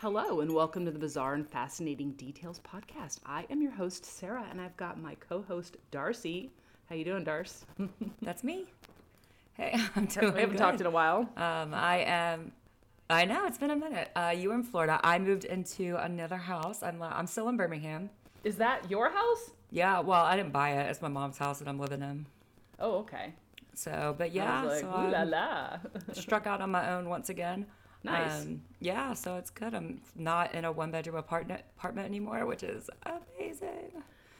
Hello and welcome to the Bizarre and Fascinating Details podcast. I am your host, Sarah, and I've got my co-host, Darcy. How you doing, Darce? That's me. Hey, I'm doing good. We haven't talked in a while. I know, it's been a minute. You were in Florida. I moved into another house. I'm still in Birmingham. Is that your house? Yeah, well, I didn't buy it. It's my mom's house that I'm living in. Oh, okay. So, but yeah. I was like, so ooh la la. Struck out on my own once again. Nice. Yeah, so it's good. I'm not in a one-bedroom apartment anymore, which is amazing.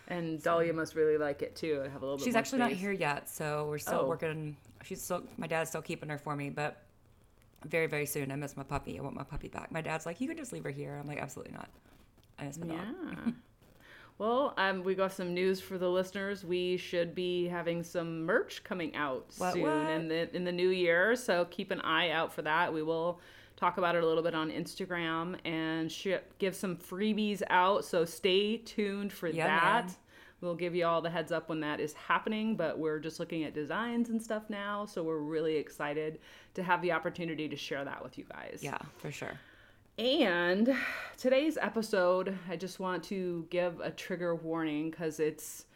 And Dahlia must really like it, too. I have a little bit She's actually space. Not here yet, so we're still working. My dad's still keeping her for me, but very, very soon. I miss my puppy. I want my puppy back. My dad's like, you can just leave her here. I'm like, absolutely not. I miss my dog. Well, we got some news for the listeners. We should be having some merch coming out soon in the new year, so keep an eye out for that. We will talk about it a little bit on Instagram and give some freebies out, so stay tuned for that. Man. We'll give you all the heads up when that is happening, but we're just looking at designs and stuff now, so we're really excited to have the opportunity to share that with you guys. Yeah, for sure. And today's episode, I just want to give a trigger warning because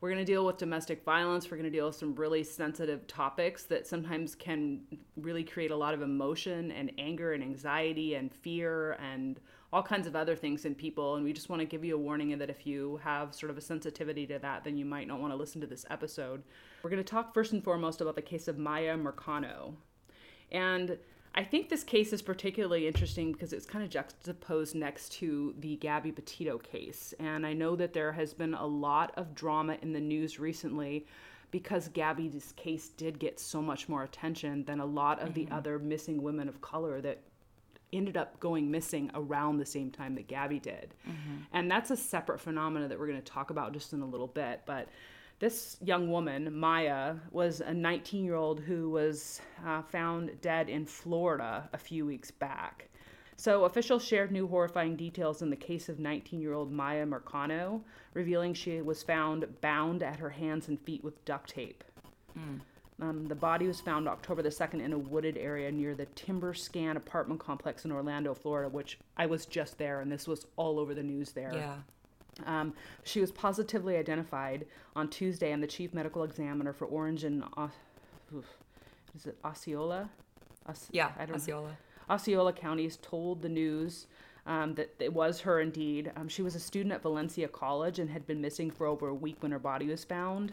we're going to deal with domestic violence. We're going to deal with some really sensitive topics that sometimes can really create a lot of emotion and anger and anxiety and fear and all kinds of other things in people. And we just want to give you a warning that if you have sort of a sensitivity to that, then you might not want to listen to this episode. We're going to talk first and foremost about the case of Maya Marcano. And I think this case is particularly interesting because it's kind of juxtaposed next to the Gabby Petito case. And I know that there has been a lot of drama in the news recently because Gabby's case did get so much more attention than a lot of the other missing women of color that ended up going missing around the same time that Gabby did. Mm-hmm. And that's a separate phenomena that we're going to talk about just in a little bit. But this young woman, Maya, was a 19-year-old who was found dead in Florida a few weeks back. So officials shared new horrifying details in the case of 19-year-old Maya Marcano, revealing she was found bound at her hands and feet with duct tape. Mm. The body was found October the 2nd in a wooded area near the Timberscan apartment complex in Orlando, Florida, which I was just there, and this was all over the news there. Yeah. She was positively identified on Tuesday, and the chief medical examiner for Orange and Osceola? Osceola. Osceola counties told the news that it was her indeed. She was a student at Valencia College and had been missing for over a week when her body was found.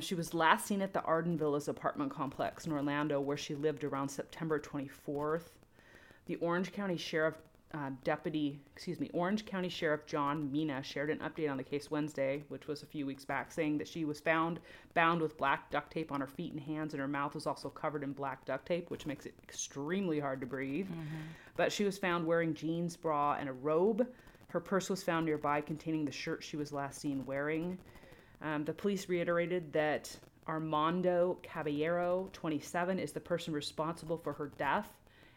She was last seen at the Arden Villas apartment complex in Orlando, where she lived around September 24th. The Orange County Sheriff Orange County Sheriff John Mina shared an update on the case Wednesday, which was a few weeks back, saying that she was found bound with black duct tape on her feet and hands, and her mouth was also covered in black duct tape, which makes it extremely hard to breathe. Mm-hmm. But she was found wearing jeans, bra, and a robe. Her purse was found nearby containing the shirt she was last seen wearing. The police reiterated that Armando Caballero, 27, is the person responsible for her death,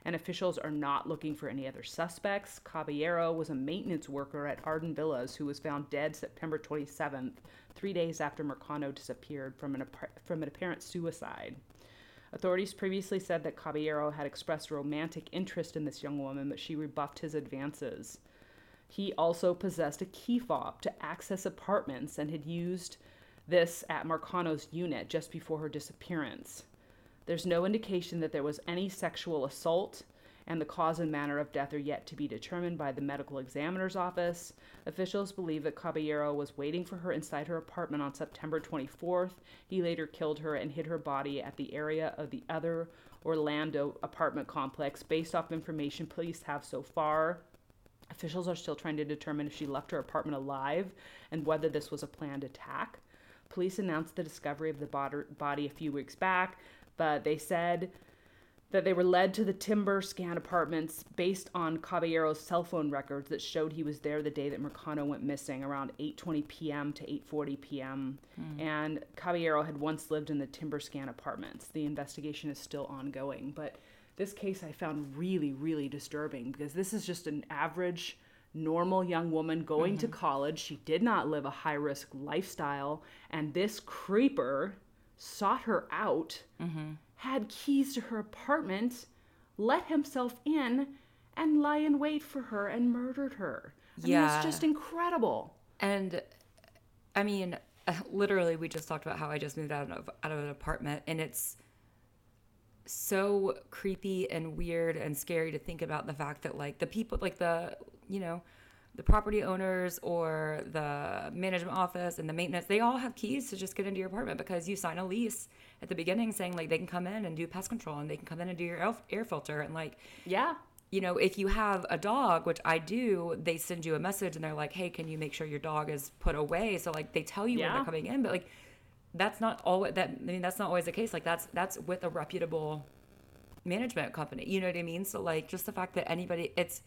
and officials are not looking for any other suspects. Caballero was a maintenance worker at Arden Villas who was found dead September 27th, 3 days after Marcano disappeared from an apparent suicide. Authorities previously said that Caballero had expressed romantic interest in this young woman, but she rebuffed his advances. He also possessed a key fob to access apartments and had used this at Marcano's unit just before her disappearance. There's no indication that there was any sexual assault, and the cause and manner of death are yet to be determined by the medical examiner's office. Officials believe that Caballero was waiting for her inside her apartment on September 24th. He later killed her and hid her body at the area of the other Orlando apartment complex. Based off information police have so far, officials are still trying to determine if she left her apartment alive and whether this was a planned attack. Police announced the discovery of the body a few weeks back, but they said that they were led to the Timberscan apartments based on Caballero's cell phone records that showed he was there the day that Marcano went missing, around 8:20 p.m. to 8:40 p.m. Mm. And Caballero had once lived in the Timberscan apartments. The investigation is still ongoing, but this case I found really, really disturbing because this is just an average, normal young woman going to college. She did not live a high-risk lifestyle, and this creeper sought her out, had keys to her apartment, let himself in, and lie in wait for her and murdered her. I mean, it's just incredible. And I mean, literally, we just talked about how I just moved out of an apartment, and it's so creepy and weird and scary to think about the fact that, like, the people, like, the, you know, the property owners or the management office and the maintenance, they all have keys to just get into your apartment, because you sign a lease at the beginning saying, like, they can come in and do pest control, and they can come in and do your air filter, and, like, yeah, you know, if you have a dog, which I do, they send you a message and they're like, hey, can you make sure your dog is put away? So, like, they tell you when they're coming in, but, like, that's not always the case. Like, that's with a reputable management company. You know what I mean? So, like, just the fact that anybody, it's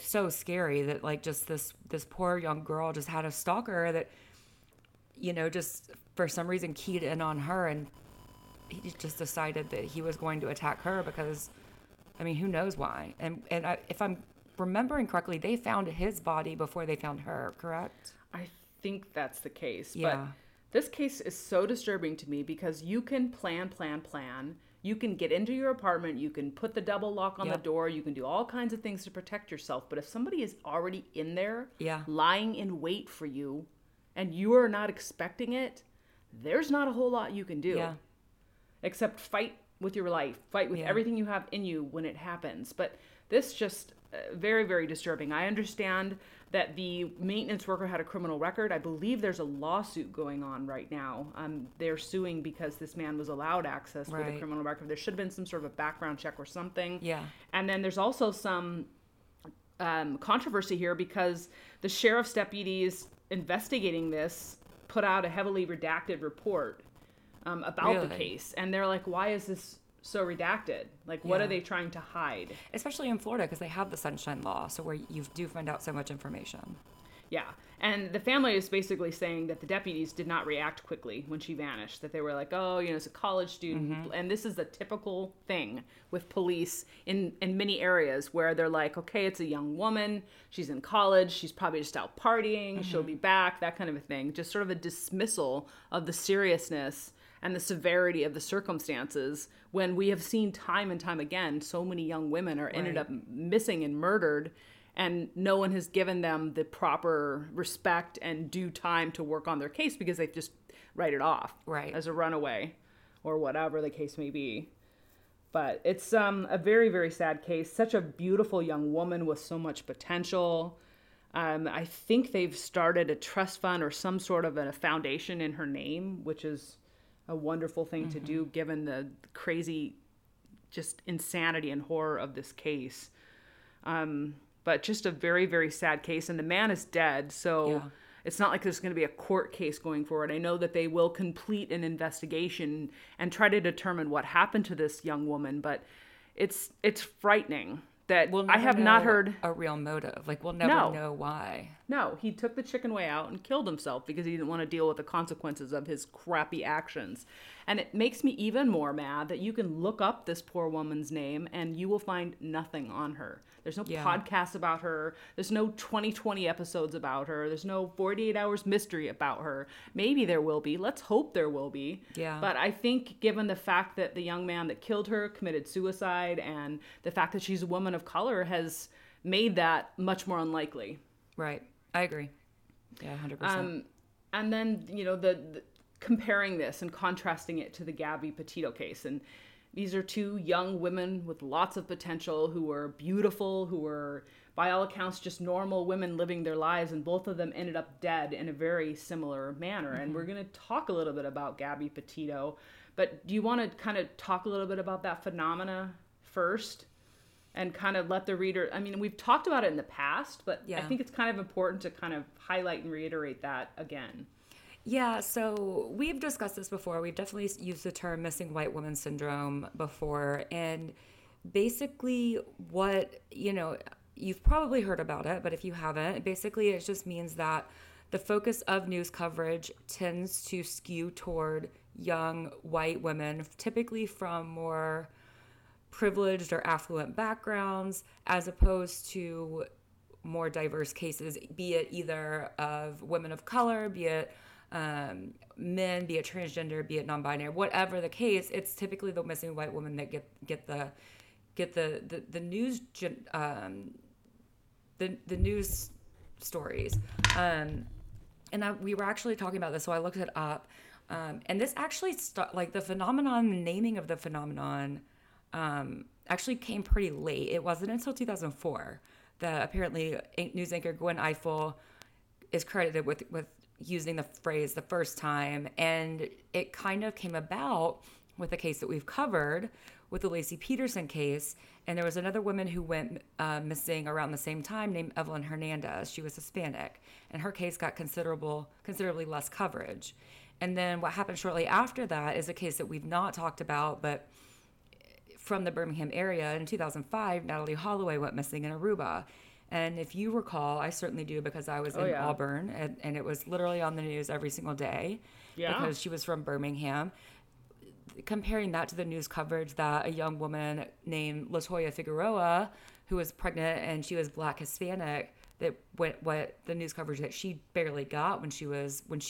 so scary that, like, just this poor young girl just had a stalker that, you know, just for some reason keyed in on her, and he just decided that he was going to attack her because, I mean, who knows why? And if I'm remembering correctly, they found his body before they found her, correct? I think that's the case. Yeah. But this case is so disturbing to me because you can plan. You can get into your apartment. You can put the double lock on the door. You can do all kinds of things to protect yourself. But if somebody is already in there, lying in wait for you, and you are not expecting it, there's not a whole lot you can do except fight with your life. Fight with everything you have in you when it happens. But this just... very, very disturbing. I understand that the maintenance worker had a criminal record. I believe there's a lawsuit going on right now. They're suing because this man was allowed access with a criminal record. There should have been some sort of a background check or something. Yeah. And then there's also some controversy here because the sheriff's deputies investigating this put out a heavily redacted report about the case. And they're like, why is this so redacted? Like, what are they trying to hide? Especially in Florida, because they have the Sunshine Law, so where you do find out so much information. Yeah, and the family is basically saying that the deputies did not react quickly when she vanished, that they were like, oh, you know, it's a college student. Mm-hmm. And this is a typical thing with police in many areas where they're like, okay, it's a young woman, she's in college, she's probably just out partying, mm-hmm. she'll be back, that kind of a thing. Just sort of a dismissal of the seriousness and the severity of the circumstances, when we have seen time and time again, so many young women are ended up missing and murdered, and no one has given them the proper respect and due time to work on their case because they just write it off as a runaway or whatever the case may be. But it's a very, very sad case. Such a beautiful young woman with so much potential. I think they've started a trust fund or some sort of a foundation in her name, which is a wonderful thing to do given the crazy, just insanity and horror of this case. But just a very, very sad case. And the man is dead, so it's not like there's going to be a court case going forward. I know that they will complete an investigation and try to determine what happened to this young woman, but it's frightening that I have not heard a real motive. Like, we'll never know why. No, he took the chicken way out and killed himself because he didn't want to deal with the consequences of his crappy actions. And it makes me even more mad that you can look up this poor woman's name and you will find nothing on her. There's no podcasts about her. There's no 2020 episodes about her. There's no 48 Hours Mystery about her. Maybe there will be. Let's hope there will be. Yeah. But I think given the fact that the young man that killed her committed suicide, and the fact that she's a woman of color has made that much more unlikely. Right. I agree. Yeah, 100%. And then, you know, the comparing this and contrasting it to the Gabby Petito case. And these are two young women with lots of potential who were beautiful, who were, by all accounts, just normal women living their lives. And both of them ended up dead in a very similar manner. Mm-hmm. And we're going to talk a little bit about Gabby Petito. But do you want to kind of talk a little bit about that phenomena first? And kind of let the reader, I mean, we've talked about it in the past, but I think it's kind of important to kind of highlight and reiterate that again. Yeah, so we've discussed this before. We've definitely used the term missing white woman syndrome before. And basically what, you know, you've probably heard about it, but if you haven't, basically it just means that the focus of news coverage tends to skew toward young white women, typically from more privileged or affluent backgrounds, as opposed to more diverse cases, be it either of women of color, be it men, be it transgender, be it non-binary, whatever the case. It's typically the missing white women that get the get the news the news stories. We were actually talking about this, so I looked it up. And this actually the phenomenon, the naming of the phenomenon, actually came pretty late. It wasn't until 2004 that apparently news anchor Gwen Ifill is credited with using the phrase the first time. And it kind of came about with a case that we've covered with the Lacey Peterson case. And there was another woman who went missing around the same time named Evelyn Hernandez. She was Hispanic, and her case got considerably less coverage. And then what happened shortly after that is a case that we've not talked about, but from the Birmingham area in 2005, Natalie Holloway went missing in Aruba. And if you recall, I certainly do, because I was in Auburn, and it was literally on the news every single day because she was from Birmingham. Comparing that to the news coverage that a young woman named Latoya Figueroa, who was pregnant and she was Black Hispanic, that what the news coverage that she barely got when she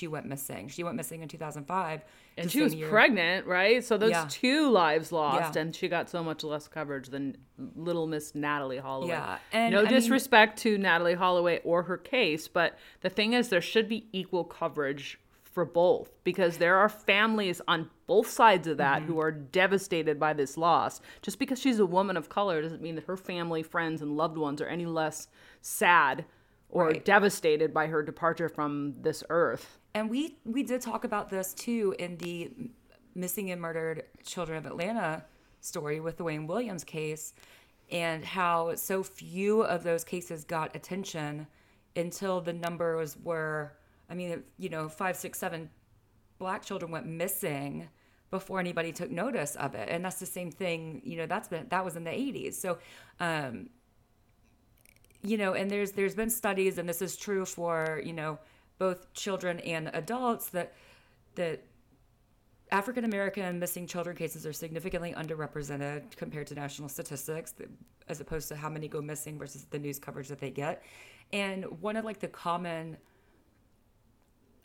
went missing. She went missing in 2005, and she was pregnant, right? So those two lives lost, and she got so much less coverage than Little Miss Natalie Holloway. Yeah, and no disrespect to Natalie Holloway or her case, but the thing is, there should be equal coverage for both, because there are families on both sides of that who are devastated by this loss. Just because she's a woman of color doesn't mean that her family, friends, and loved ones are any less sad or devastated by her departure from this earth. And we did talk about this too in the Missing and Murdered Children of Atlanta story with the Wayne Williams case, and how so few of those cases got attention until the numbers were, 5, 6, 7 Black children went missing before anybody took notice of it. And that's the same thing, that was in the 80s. So, and there's been studies, and this is true for, both children and adults, that African-American missing children cases are significantly underrepresented compared to national statistics, as opposed to how many go missing versus the news coverage that they get. And one of the common,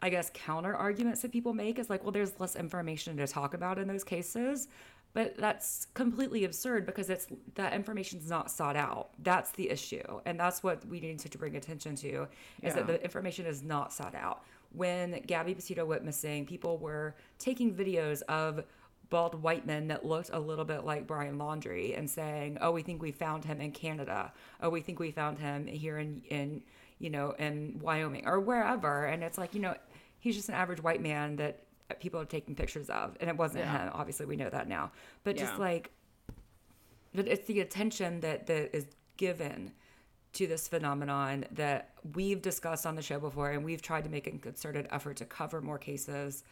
I guess, counter arguments that people make is there's less information to talk about in those cases, but that's completely absurd, because that information's not sought out. That's the issue, and that's what we need to bring attention to, is that the information is not sought out. When Gabby Petito went missing, people were taking videos of bald white men that looked a little bit like Brian Laundrie and saying, "Oh, we think we found him in Canada. Oh, we think we found him here in Wyoming," or wherever. And it's he's just an average white man that people are taking pictures of. And it wasn't him. Obviously, we know that now. But but it's the attention that is given to this phenomenon that we've discussed on the show before. And we've tried to make a concerted effort to cover more cases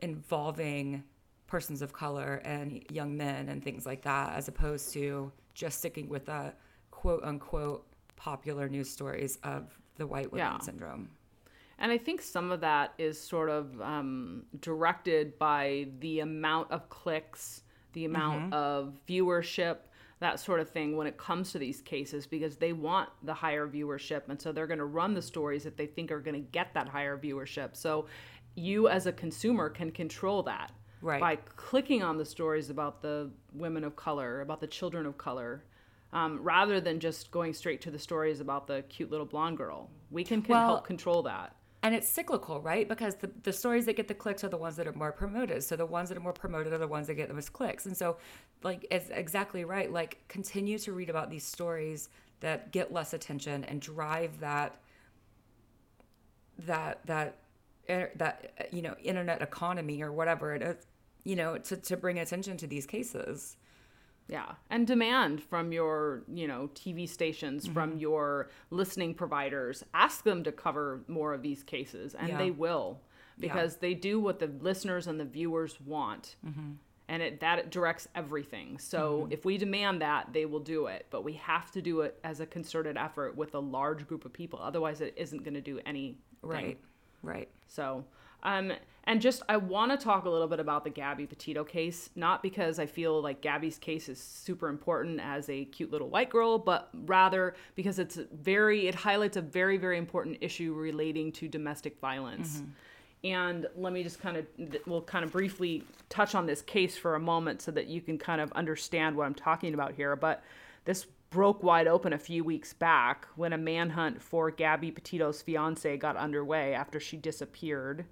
involving persons of color and young men and things like that, as opposed to just sticking with the quote-unquote popular news stories of the white women syndrome. And I think some of that is sort of directed by the amount of clicks, the amount of viewership, that sort of thing when it comes to these cases, because they want the higher viewership. And so they're going to run the stories that they think are going to get that higher viewership. So you as a consumer can control that by clicking on the stories about the women of color, about the children of color, rather than just going straight to the stories about the cute little blonde girl. We can help control that. And it's cyclical, right? Because the stories that get the clicks are the ones that are more promoted. So the ones that are more promoted are the ones that get the most clicks. And so, it's exactly right. Continue to read about these stories that get less attention and drive that internet economy or whatever it is, to bring attention to these cases. Yeah. And demand from your, TV stations, from your listening providers, ask them to cover more of these cases. And they will, because they do what the listeners and the viewers want. Mm-hmm. And that directs everything. So if we demand that, they will do it. But we have to do it as a concerted effort with a large group of people. Otherwise, it isn't going to do anything. Right. So... I want to talk a little bit about the Gabby Petito case, not because I feel like Gabby's case is super important as a cute little white girl, but rather because it highlights a very, very important issue relating to domestic violence. And let me just we'll briefly touch on this case for a moment so that you can kind of understand what I'm talking about here. But this broke wide open a few weeks back when a manhunt for Gabby Petito's fiance got underway after she disappeared.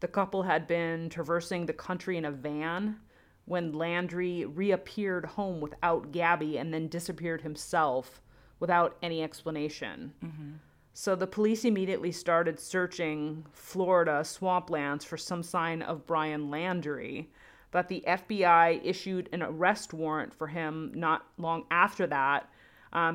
The couple had been traversing the country in a van when Laundrie reappeared home without Gabby and then disappeared himself without any explanation. Mm-hmm. So the police immediately started searching Florida swamplands for some sign of Brian Laundrie, but the FBI issued an arrest warrant for him not long after that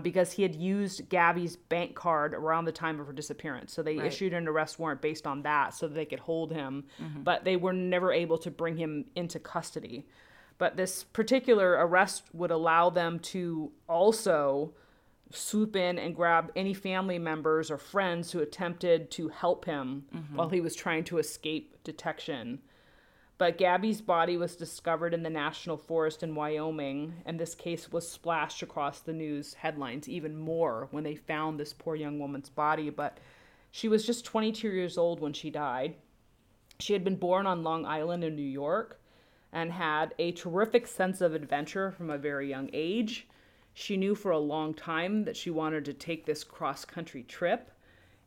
because he had used Gabby's bank card around the time of her disappearance. So they issued an arrest warrant based on that so that they could hold him, mm-hmm. but they were never able to bring him into custody. But this particular arrest would allow them to also swoop in and grab any family members or friends who attempted to help him mm-hmm. while he was trying to escape detection. But Gabby's body was discovered in the National Forest in Wyoming, and this case was splashed across the news headlines even more when they found this poor young woman's body. But she was just 22 years old when she died. She had been born on Long Island in New York and had a terrific sense of adventure from a very young age. She knew for a long time that she wanted to take this cross-country trip,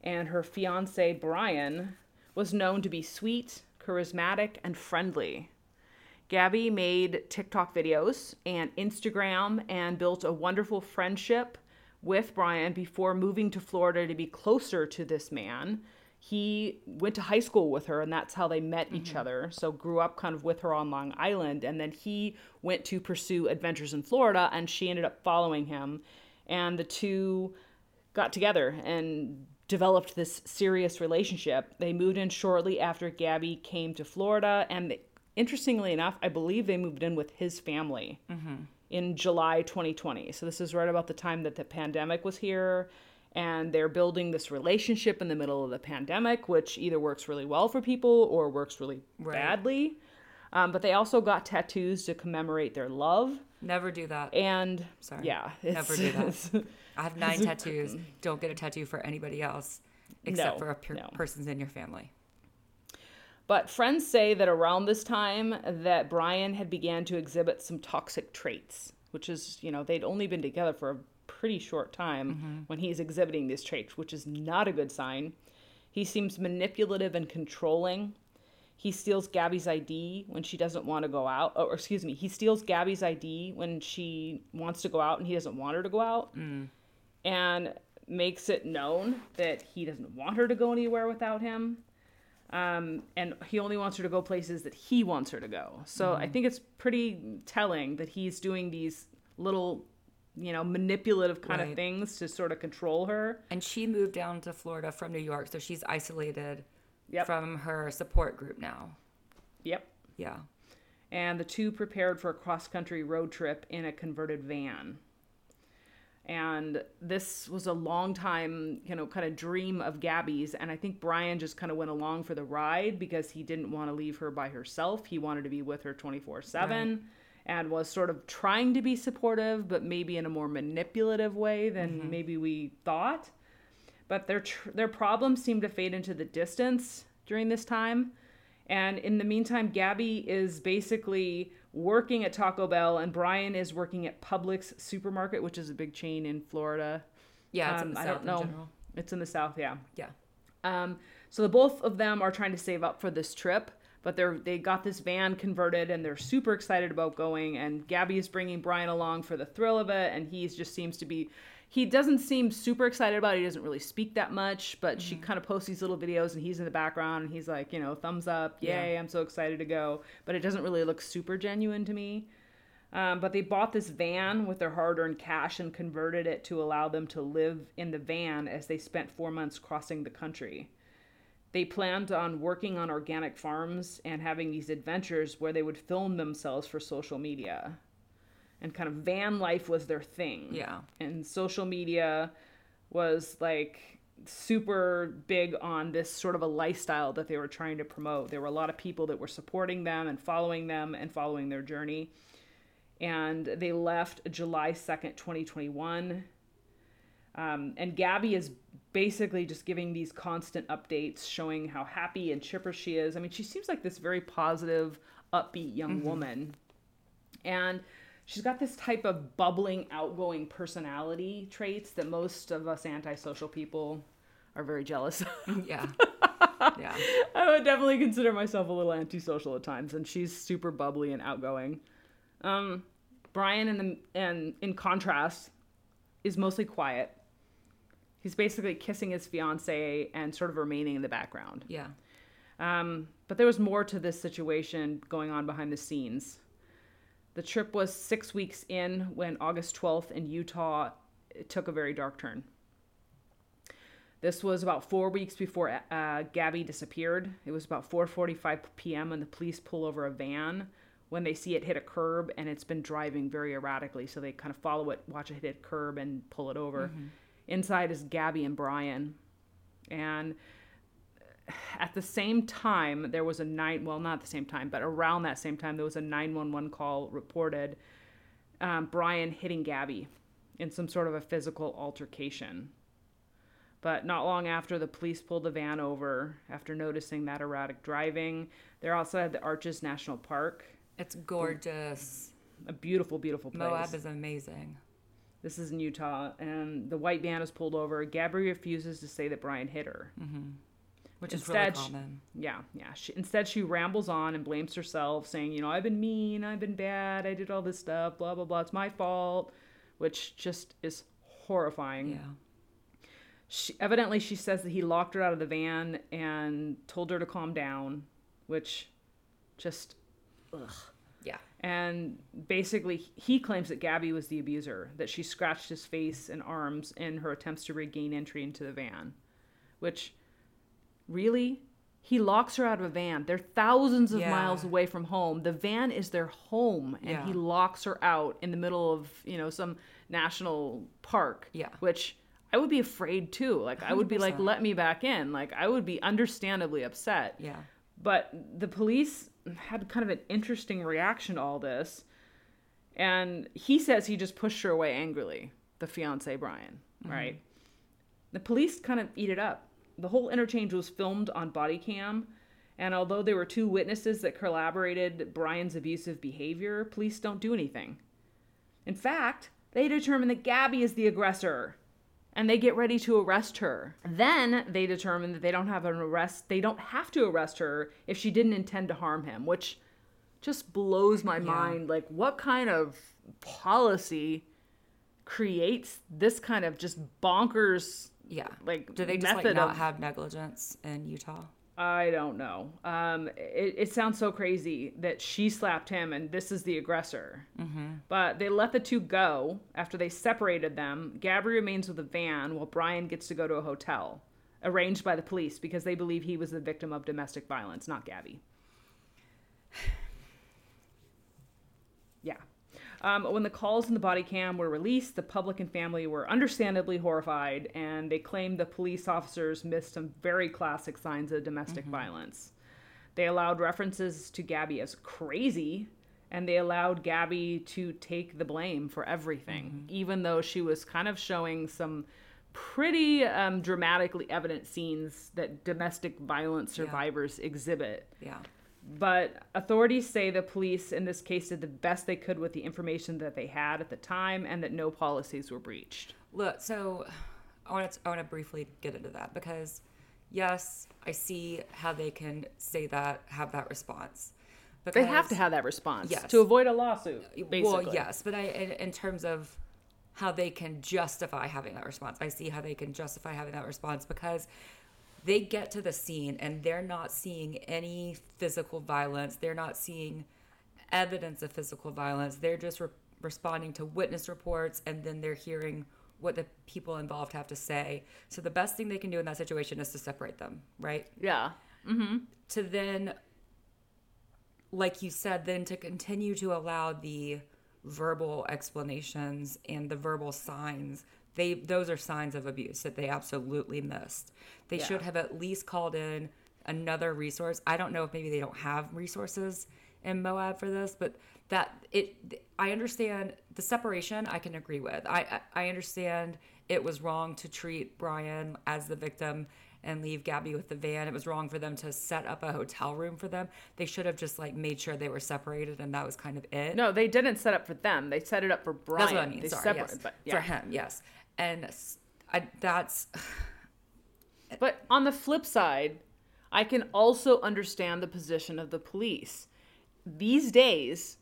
and her fiancé, Brian, was known to be sweet, charismatic, and friendly. Gabby made TikTok videos and Instagram and built a wonderful friendship with Brian before moving to Florida to be closer to this man. He went to high school with her, and that's how they met mm-hmm. each other. So grew up kind of with her on Long Island, and then he went to pursue adventures in Florida, and she ended up following him. And the two got together and developed this serious relationship. They moved in shortly after Gabby came to Florida, and interestingly enough, I believe they moved in with his family mm-hmm. in July 2020. So this is right about the time that the pandemic was here. And they're building this relationship in the middle of the pandemic, which either works really well for people or works really badly. But they also got tattoos to commemorate their love. Never do that. And sorry. Yeah. Never do that. I have 9 tattoos. Don't get a tattoo for anybody else except for persons in your family. But friends say that around this time that Brian had began to exhibit some toxic traits, which is, they'd only been together for a pretty short time mm-hmm. when he's exhibiting these traits, which is not a good sign. He seems manipulative and controlling. He steals Gabby's ID when she doesn't want to go out. He steals Gabby's ID when she wants to go out and he doesn't want her to go out and makes it known that he doesn't want her to go anywhere without him. And he only wants her to go places that he wants her to go. So I think it's pretty telling that he's doing these little manipulative kind of things to sort of control her. And she moved down to Florida from New York, so she's isolated from her support group now. Yep. Yeah. And the two prepared for a cross-country road trip in a converted van. And this was a long time, kind of dream of Gabby's. And I think Brian just kind of went along for the ride because he didn't want to leave her by herself. He wanted to be with her 24/7. Right. And was sort of trying to be supportive, but maybe in a more manipulative way than mm-hmm. maybe we thought. But their problems seem to fade into the distance during this time. And in the meantime, Gabby is basically working at Taco Bell, and Brian is working at Publix Supermarket, which is a big chain in Florida. Yeah, it's in the South in general. It's in the South, yeah. Yeah. So the both of them are trying to save up for this trip. But they got this van converted, and they're super excited about going. And Gabby is bringing Brian along for the thrill of it. And he just seems to be... He doesn't seem super excited about it. He doesn't really speak that much. But she kind of posts these little videos, and he's in the background. And he's like, thumbs up. Yay, yeah. I'm so excited to go. But it doesn't really look super genuine to me. But they bought this van with their hard-earned cash and converted it to allow them to live in the van as they spent 4 months crossing the country. They planned on working on organic farms and having these adventures where they would film themselves for social media. And kind of van life was their thing. Yeah. And social media was like super big on this sort of a lifestyle that they were trying to promote. There were a lot of people that were supporting them and following their journey. And they left July 2nd, 2021. And Gabby is basically just giving these constant updates, showing how happy and chipper she is. I mean, she seems like this very positive, upbeat young mm-hmm. woman. And she's got this type of bubbling, outgoing personality traits that most of us antisocial people are very jealous of. Yeah. Yeah. I would definitely consider myself a little antisocial at times, and she's super bubbly and outgoing. Brian, in contrast, is mostly quiet. He's basically kissing his fiancée and sort of remaining in the background. Yeah. But there was more to this situation going on behind the scenes. The trip was 6 weeks in when August 12th in Utah, it took a very dark turn. This was about 4 weeks before Gabby disappeared. It was about 4:45 p.m. when the police pull over a van when they see it hit a curb, and it's been driving very erratically. So they kind of follow it, watch it hit a curb, and pull it over. Mm-hmm. Inside is Gabby and Brian. And at the same time, there was a around that same time, there was a 911 call reported Brian hitting Gabby in some sort of a physical altercation. But not long after, the police pulled the van over after noticing that erratic driving. They're outside the Arches National Park. It's gorgeous. A beautiful, beautiful place. Moab is amazing. This is in Utah, and the white van is pulled over. Gabby refuses to say that Brian hit her. Mm-hmm. Which is really common. Instead, she rambles on and blames herself, saying, I've been mean, I've been bad, I did all this stuff, blah, blah, blah, it's my fault, which just is horrifying. Yeah. She says that he locked her out of the van and told her to calm down, which just, ugh. Yeah. And basically, he claims that Gabby was the abuser, that she scratched his face and arms in her attempts to regain entry into the van. Which, really? He locks her out of a van. They're thousands of miles away from home. The van is their home, and he locks her out in the middle of, some national park. Yeah. Which I would be afraid, too. Like, 100%. I would be like, let me back in. Like, I would be understandably upset. Yeah. But the police had kind of an interesting reaction to all this. And he says he just pushed her away angrily, the fiancé, Brian, right? The police kind of eat it up. The whole interchange was filmed on body cam. And although there were two witnesses that corroborated Brian's abusive behavior, police don't do anything. In fact, they determine that Gabby is the aggressor. And they get ready to arrest her. Then they determine that they don't have to arrest her if she didn't intend to harm him, which just blows my mind. Like, what kind of policy creates this kind of just bonkers? Yeah. Like, do they just have negligence in Utah? I don't know. It sounds so crazy that she slapped him and this is the aggressor. Mm-hmm. But they let the two go after they separated them. Gabby remains with the van while Brian gets to go to a hotel arranged by the police because they believe he was the victim of domestic violence, not Gabby. Yeah. When the calls in the body cam were released, the public and family were understandably horrified, and they claimed the police officers missed some very classic signs of domestic violence. They allowed references to Gabby as crazy, and they allowed Gabby to take the blame for everything, even though she was kind of showing some pretty dramatically evident scenes that domestic violence survivors exhibit. Yeah. But authorities say the police in this case did the best they could with the information that they had at the time and that no policies were breached. Look, so I want to briefly get into that because, yes, I see how they can say that, have that response. Because, they have to have that response to avoid a lawsuit, basically. Well, yes, but in terms of how they can justify having that response, I see how they can justify having that response because they get to the scene and they're not seeing any physical violence. They're not seeing evidence of physical violence. They're just responding to witness reports, and then they're hearing what the people involved have to say. So the best thing they can do in that situation is to separate them, right? Yeah. Mm-hmm. To then, like you said, then to continue to allow the verbal explanations and the verbal signs. Those are signs of abuse that they absolutely missed. They should have at least called in another resource. I don't know if maybe they don't have resources in Moab for this, but that I understand the separation. I can agree with. I understand it was wrong to treat Brian as the victim and leave Gabby with the van. It was wrong for them to set up a hotel room for them. They should have just like made sure they were separated, and that was kind of it. No, they didn't set up for them. They set it up for Brian. That's what I mean. They separated, yes. But yeah. For him, yes. And that's. But on the flip side, I can also understand the position of the police. These days,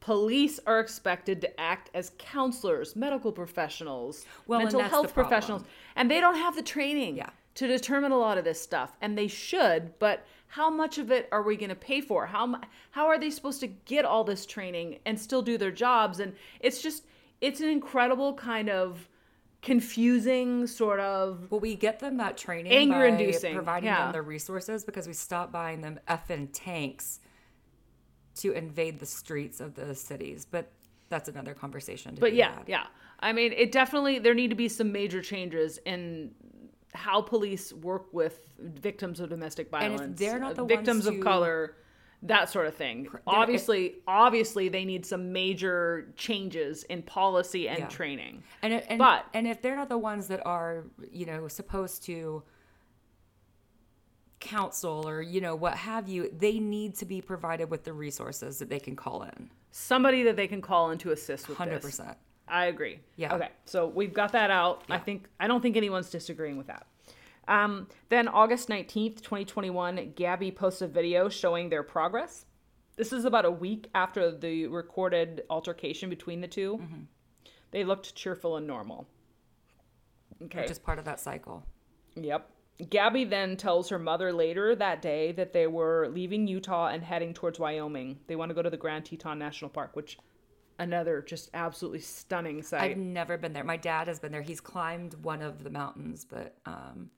police are expected to act as counselors, medical professionals, mental health professionals, and they don't have the training to determine a lot of this stuff. And they should, but how much of it are we going to pay for? How are they supposed to get all this training and still do their jobs? And it's just, it's an incredible kind of confusing sort of... Well, we get them that training anger-inducing, by providing them the resources, because we stop buying them effing tanks to invade the streets of the cities. But that's another conversation to But I mean, it definitely, there need to be some major changes in how police work with victims of domestic violence. And if they're not the victims of color, that sort of thing. Obviously, they need some major changes in policy and training. But if they're not the ones that are, you know, supposed to counsel or, you know, what have you, they need to be provided with the resources that they can call in. Somebody that they can call in to assist with 100%. This. 100%. I agree. Yeah. Okay. So we've got that out. Yeah. I don't think anyone's disagreeing with that. Then August 19th, 2021, Gabby posted a video showing their progress. This is about a week after the recorded altercation between the two. Mm-hmm. They looked cheerful and normal. Okay. Which is part of that cycle. Yep. Gabby then tells her mother later that day that they were leaving Utah and heading towards Wyoming. They want to go to the Grand Teton National Park, which... Another just absolutely stunning sight. I've never been there. My dad has been there. He's climbed one of the mountains, but I've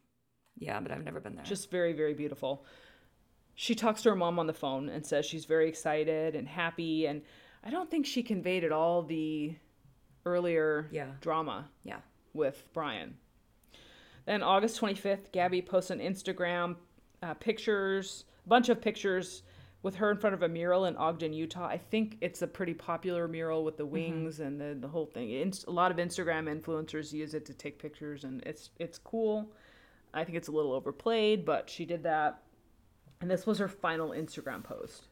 never been there. Just very, very beautiful. She talks to her mom on the phone and says she's very excited and happy. And I don't think she conveyed at all the earlier drama with Brian. Then August 25th, Gabby posts on Instagram a bunch of pictures with her in front of a mural in Ogden, Utah. I think it's a pretty popular mural with the wings and the whole thing. A lot of Instagram influencers use it to take pictures, and it's cool. I think it's a little overplayed, but she did that. And this was her final Instagram post.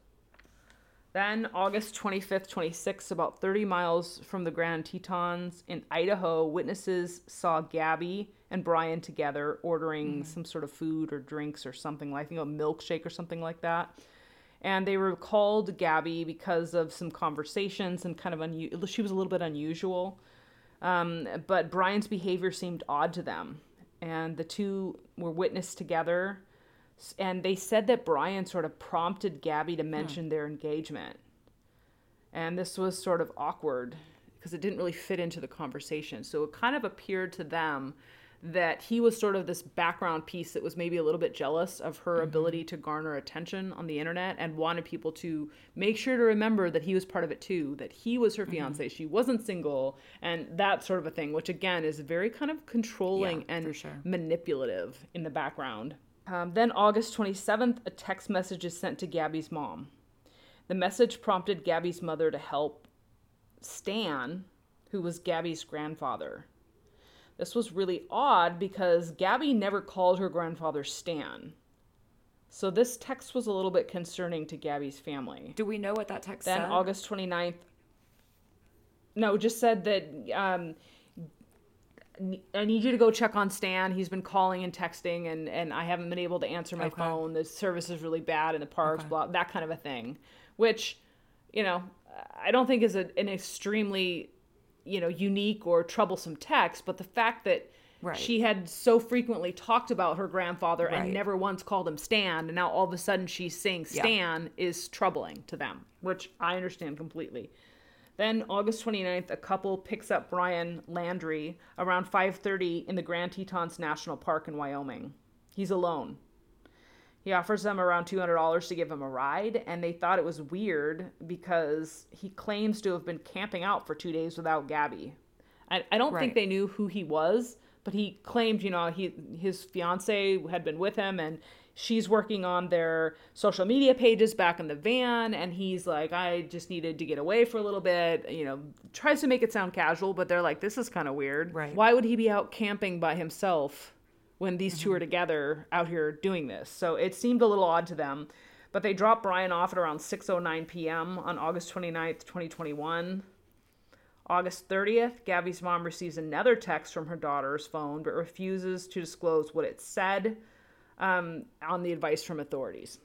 Then August 25th, 26th, about 30 miles from the Grand Tetons in Idaho, witnesses saw Gabby and Brian together ordering some sort of food or drinks or something, like, I think a milkshake or something like that. And they recalled Gabby because of some conversations and kind of she was a little bit unusual. But Brian's behavior seemed odd to them. And the two were witnessed together. And they said that Brian sort of prompted Gabby to mention their engagement. And this was sort of awkward because it didn't really fit into the conversation. So it kind of appeared to them that he was sort of this background piece that was maybe a little bit jealous of her ability to garner attention on the internet and wanted people to make sure to remember that he was part of it too, that he was her fiance, she wasn't single, and that sort of a thing, which again is very kind of controlling and manipulative in the background. Then August 27th, a text message is sent to Gabby's mom. The message prompted Gabby's mother to help Stan, who was Gabby's grandfather. This was really odd because Gabby never called her grandfather Stan. So this text was a little bit concerning to Gabby's family. Do we know what that text said? Then August 29th. No, just said that I need you to go check on Stan. He's been calling and texting, and I haven't been able to answer my phone. The service is really bad in the parks, blah, that kind of a thing. Which, you know, I don't think is an extremely... you know, unique or troublesome text, but the fact that she had so frequently talked about her grandfather and never once called him Stan, and now all of a sudden she's saying Stan is troubling to them, which I understand completely. Then August 29th, a couple picks up Brian Laundrie around 5:30 in the Grand Tetons National Park in Wyoming. He's alone. He offers them around $200 to give him a ride, and they thought it was weird because he claims to have been camping out for 2 days without Gabby. I don't think they knew who he was, but he claimed, you know, his fiance had been with him, and she's working on their social media pages back in the van, and he's like, I just needed to get away for a little bit, you know, tries to make it sound casual, but they're like, this is kind of weird. Right. Why would he be out camping by himself when these two are together out here doing this? So it seemed a little odd to them, but they dropped Brian off at around 6:09 p.m. on August 29th, 2021. August 30th, Gabby's mom receives another text from her daughter's phone, but refuses to disclose what it said. On the advice from authorities,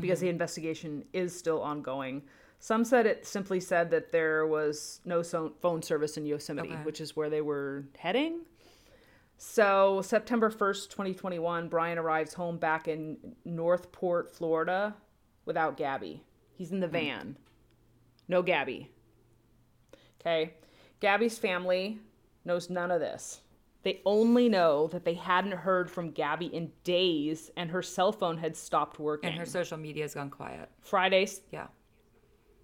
because the investigation is still ongoing. Some said it simply said that there was no phone service in Yosemite, which is where they were heading. So September 1st, 2021, Brian arrives home back in Northport, Florida, without Gabby. He's in the van. No Gabby. Okay. Gabby's family knows none of this. They only know that they hadn't heard from Gabby in days, and her cell phone had stopped working. And her social media has gone quiet. Fridays? Yeah.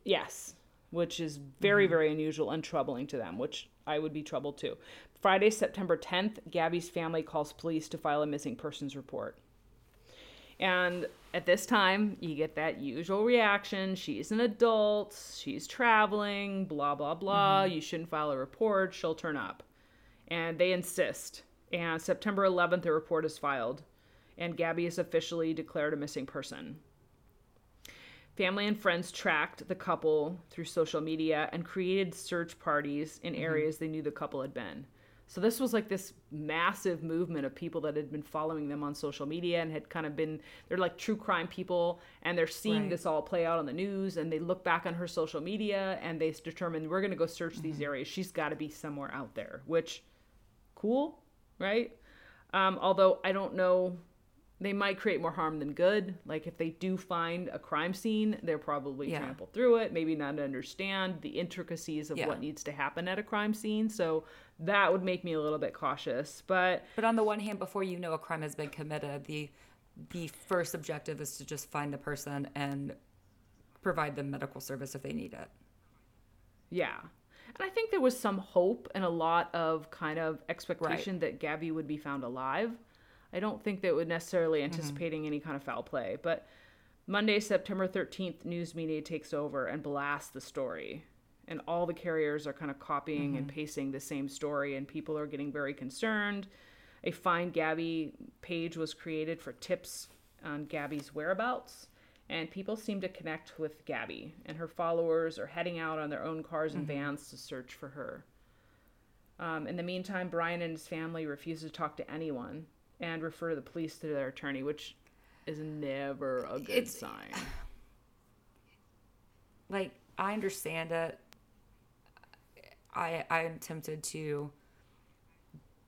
Yes, which is very, very unusual and troubling to them, which I would be troubled too. Friday, September 10th, Gabby's family calls police to file a missing persons report. And at this time, you get that usual reaction. She's an adult. She's traveling, blah, blah, blah. You shouldn't file a report. She'll turn up. And they insist. And September 11th, a report is filed. And Gabby is officially declared a missing person. Family and friends tracked the couple through social media and created search parties in areas they knew the couple had been. So this was like this massive movement of people that had been following them on social media and had kind of been, they're like true crime people, and they're seeing this all play out on the news, and they look back on her social media and they determine, we're going to go search these areas. She's got to be somewhere out there, which... cool, right? Although I don't know, they might create more harm than good. Like if they do find a crime scene, they're probably trample through it, maybe not understand the intricacies of what needs to happen at a crime scene. So that would make me a little bit cautious. But on the one hand, before you know a crime has been committed, the first objective is to just find the person and provide them medical service if they need it. Yeah. And I think there was some hope and a lot of kind of expectation that Gabby would be found alive. I don't think that would necessarily anticipating any kind of foul play. But Monday, September 13th, news media takes over and blasts the story. And all the carriers are kind of copying and pasting the same story, and people are getting very concerned. A Find Gabby page was created for tips on Gabby's whereabouts. And people seem to connect with Gabby, and her followers are heading out on their own cars and vans to search for her. In the meantime, Brian and his family refuse to talk to anyone and refer the police to their attorney, which is never a good sign. Like, I understand it. I am tempted to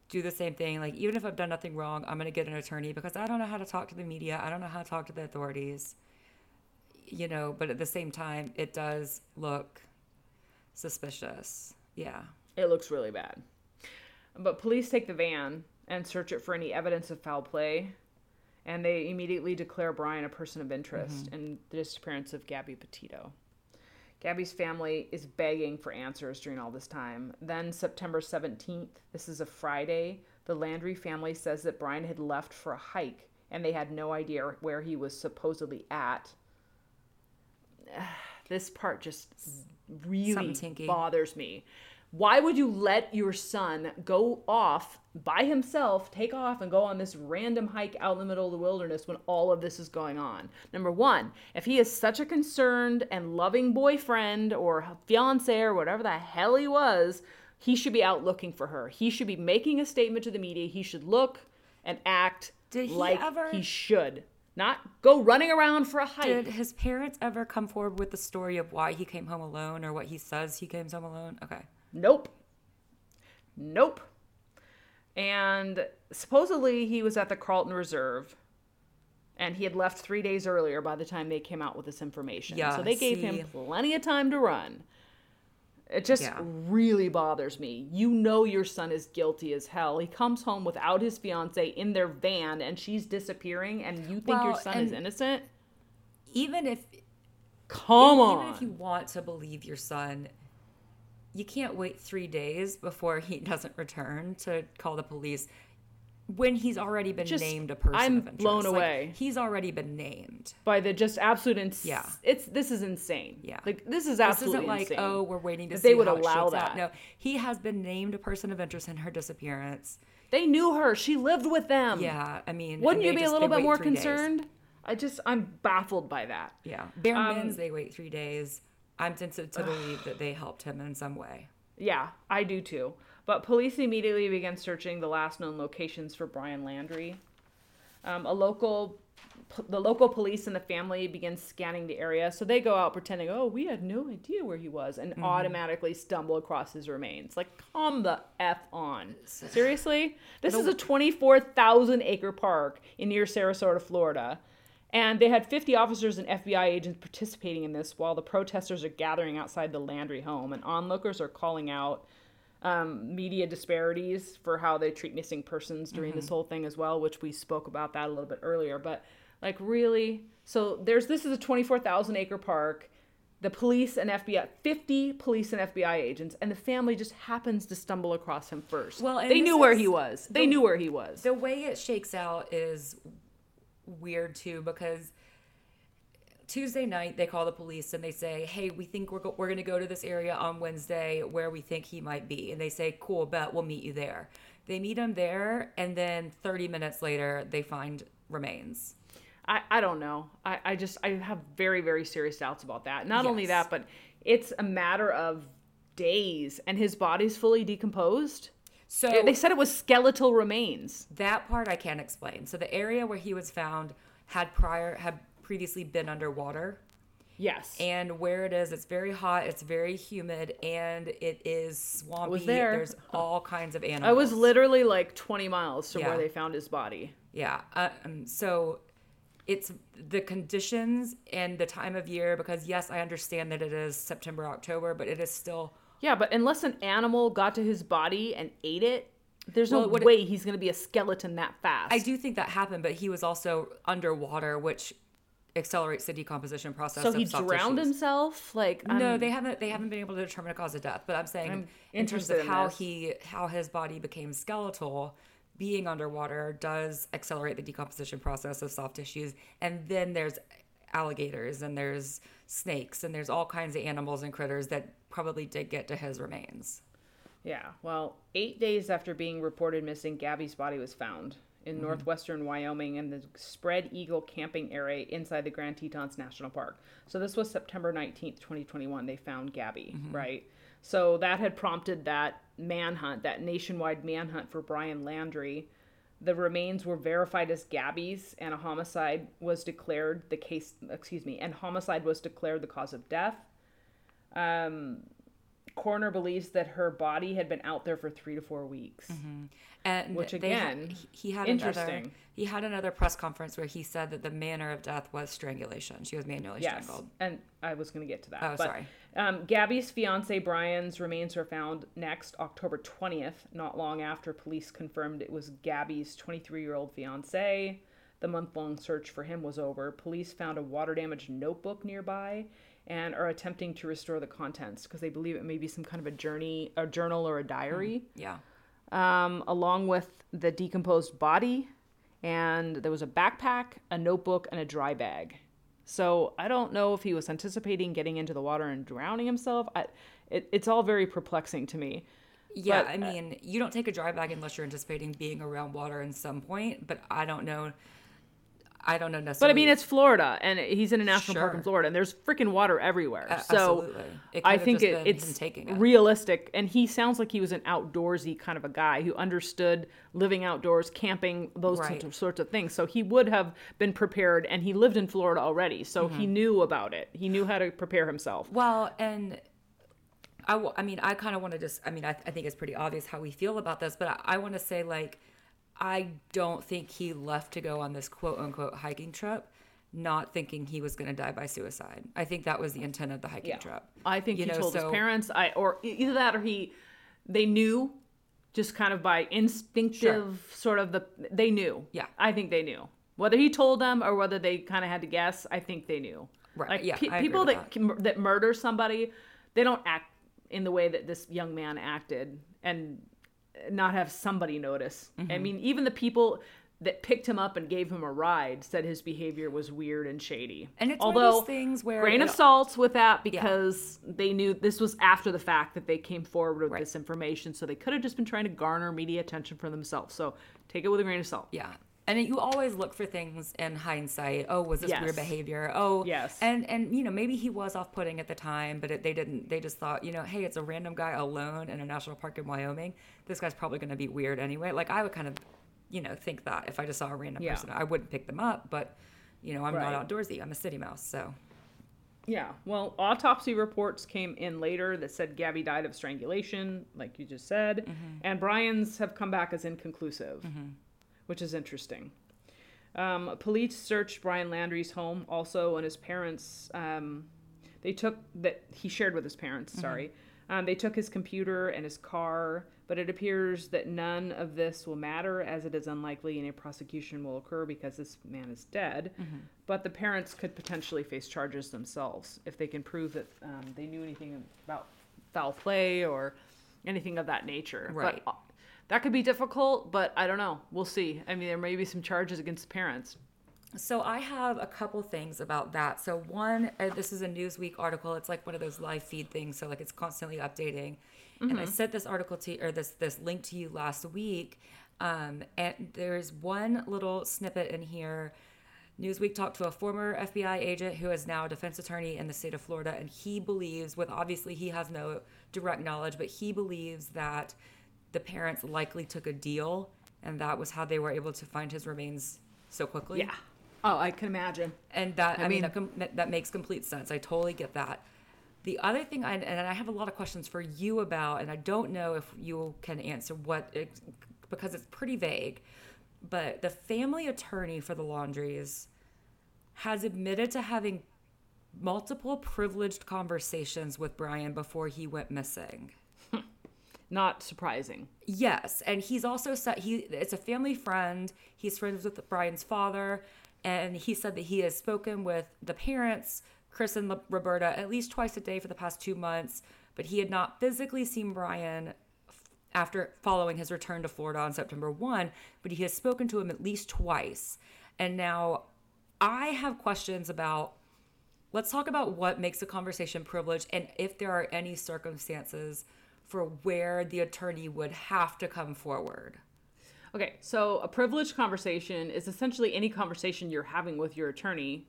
do the same thing. Like, even if I've done nothing wrong, I'm going to get an attorney because I don't know how to talk to the media. I don't know how to talk to the authorities. You know, but at the same time, it does look suspicious. Yeah. It looks really bad. But police take the van and search it for any evidence of foul play. And they immediately declare Brian a person of interest in the disappearance of Gabby Petito. Gabby's family is begging for answers during all this time. Then September 17th, this is a Friday, the Laundrie family says that Brian had left for a hike and they had no idea where he was supposedly at. This part just really bothers me. Why would you let your son go off by himself, take off and go on this random hike out in the middle of the wilderness when all of this is going on? Number one, if he is such a concerned and loving boyfriend or fiance or whatever the hell he was, he should be out looking for her. He should be making a statement to the media. He should look and act he should. Not go running around for a hike. Did his parents ever come forward with the story of why he came home alone or what he says he came home alone? Okay. Nope. And supposedly he was at the Carlton Reserve and he had left 3 days earlier by the time they came out with this information. Yeah, so they gave him plenty of time to run. It just really bothers me. You know your son is guilty as hell. He comes home without his fiance in their van and she's disappearing and you think your son is innocent? Even if you want to believe your son, you can't wait 3 days before he doesn't return to call the police. when he's already been just, named a person I'm of interest. Blown away. Like, he's already been named. By the just absolute insane. Yeah. This is insane. Yeah. Like, this is absolutely insane. This isn't like, oh, we're waiting to see they would how allow it that. Out. No, he has been named a person of interest in her disappearance. They knew her. She lived with them. Yeah. I mean. Wouldn't you be a little bit more concerned? Days. I'm baffled by that. Yeah. Bare mins, they wait 3 days. I'm tempted to believe that they helped him in some way. Yeah, I do too. But police immediately began searching the last known locations for Brian Laundrie. The local police and the family began scanning the area. So they go out pretending, oh, we had no idea where he was, and automatically stumble across his remains. Like, calm the F on. Seriously? This is a 24,000-acre park near Sarasota, Florida. And they had 50 officers and FBI agents participating in this while the protesters are gathering outside the Laundrie home. And onlookers are calling out media disparities for how they treat missing persons during this whole thing as well, which we spoke about that a little bit earlier. But, like, really? So this is a 24,000-acre park. The police and FBI, 50 police and FBI agents, and the family just happens to stumble across him first. Well, they knew where he was. They knew where he was. The way it shakes out is weird too, because Tuesday night they call the police and they say, hey, we think we're going to go to this area on Wednesday where we think he might be, and they say, cool, bet, we'll meet you there. They meet him there, and then 30 minutes later they find remains. I don't know. I have very, very serious doubts about that. Not only that, but it's a matter of days, and his body's fully decomposed. So they said it was skeletal remains. That part I can't explain. So the area where he was found had previously been underwater. Yes. And where it is, it's very hot, it's very humid, and it is swampy. I was there. There's all kinds of animals. I was literally like 20 miles from where they found his body. Yeah. So it's the conditions and the time of year, because yes, I understand that it is September, October, but it is still. Yeah, but unless an animal got to his body and ate it, there's no way he's going to be a skeleton that fast. I do think that happened, but he was also underwater, which accelerates the decomposition process. So he drowned himself? Like, no, they haven't been able to determine a cause of death. But I'm saying, in terms of how his body became skeletal, being underwater does accelerate the decomposition process of soft tissues. And then there's alligators, and there's snakes, and there's all kinds of animals and critters that probably did get to his remains. Yeah. Well, 8 days after being reported missing, Gabby's body was found in northwestern Wyoming in the Spread Eagle camping area inside the Grand Tetons National Park. So this was September 19th, 2021. They found Gabby, right? So that had prompted that manhunt, that nationwide manhunt for Brian Laundrie. The remains were verified as Gabby's, and homicide was declared the cause of death. Coroner believes that her body had been out there for 3 to 4 weeks. And which, again, he had another press conference where he said that the manner of death was strangulation. She was manually strangled. And I was going to get to that. Sorry. Gabby's fiance Brian's remains were found next, October 20th, not long after police confirmed it was Gabby's 23-year-old fiance. The month-long search for him was over. Police found a water-damaged notebook nearby and are attempting to restore the contents because they believe it may be some kind of a journal or a diary. Along with the decomposed body, and there was a backpack, a notebook, and a dry bag. So I don't know if he was anticipating getting into the water and drowning himself. It's all very perplexing to me. Yeah, but, I mean, you don't take a dry bag unless you're anticipating being around water in some point, but I don't know necessarily. But I mean, it's Florida, and he's in a national park in Florida, and there's freaking water everywhere. Absolutely. I think it's realistic. And he sounds like he was an outdoorsy kind of a guy who understood living outdoors, camping, those sorts of things. So he would have been prepared, and he lived in Florida already. So he knew about it. He knew how to prepare himself. Well, and I think it's pretty obvious how we feel about this, but I want to say, like, I don't think he left to go on this quote-unquote hiking trip not thinking he was going to die by suicide. I think that was the intent of the hiking trip. I think he told his parents, they knew, just kind of by instinctive they knew. Yeah. I think they knew. Whether he told them or whether they kind of had to guess, I think they knew. Right. Like, people that murder somebody, they don't act in the way that this young man acted, and not have somebody notice. Mm-hmm. I mean, even the people that picked him up and gave him a ride said his behavior was weird and shady. And it's one of those things where... grain of salt with that, because they knew this was after the fact that they came forward with this information, so they could have just been trying to garner media attention for themselves. So take it with a grain of salt. Yeah. And it, you always look for things in hindsight. Oh, was this weird behavior? Oh, yes. And you know, maybe he was off-putting at the time, but they didn't. They just thought, you know, hey, it's a random guy alone in a national park in Wyoming. This guy's probably going to be weird anyway. Like, I would kind of, you know, think that if I just saw a random person, I wouldn't pick them up. But, you know, I'm not outdoorsy. I'm a city mouse, so. Yeah. Well, autopsy reports came in later that said Gabby died of strangulation, like you just said. Mm-hmm. And Brian's have come back as inconclusive. Mm-hmm. Which is interesting. Police searched Brian Laundrie's home also, and his parents, they took, that he shared with his parents, they took his computer and his car, but it appears that none of this will matter, as it is unlikely any prosecution will occur because this man is dead. Mm-hmm. But the parents could potentially face charges themselves if they can prove that they knew anything about foul play or anything of that nature. Right. But, that could be difficult, but I don't know. We'll see. I mean, there may be some charges against parents. So I have a couple things about that. So one, this is a Newsweek article. It's like one of those live feed things. So like it's constantly updating. Mm-hmm. And I sent this article to, or this link to you last week. And there's one little snippet in here. Newsweek talked to a former FBI agent who is now a defense attorney in the state of Florida. And he believes, with obviously he has no direct knowledge, but he believes that the parents likely took a deal, and that was how they were able to find his remains so quickly. Yeah. Oh, I can imagine. And that, that makes complete sense. I totally get that. The other thing, and I have a lot of questions for you about, and I don't know if you can answer because it's pretty vague, but the family attorney for the Laundries has admitted to having multiple privileged conversations with Brian before he went missing. Not surprising. Yes, and he's also said it's a family friend. He's friends with Brian's father, and he said that he has spoken with the parents, Chris and Roberta, at least twice a day for the past 2 months, but he had not physically seen Brian after following his return to Florida on September 1, but he has spoken to him at least twice. And now I have questions about, let's talk about what makes a conversation privileged and if there are any circumstances for where the attorney would have to come forward. Okay, so a privileged conversation is essentially any conversation you're having with your attorney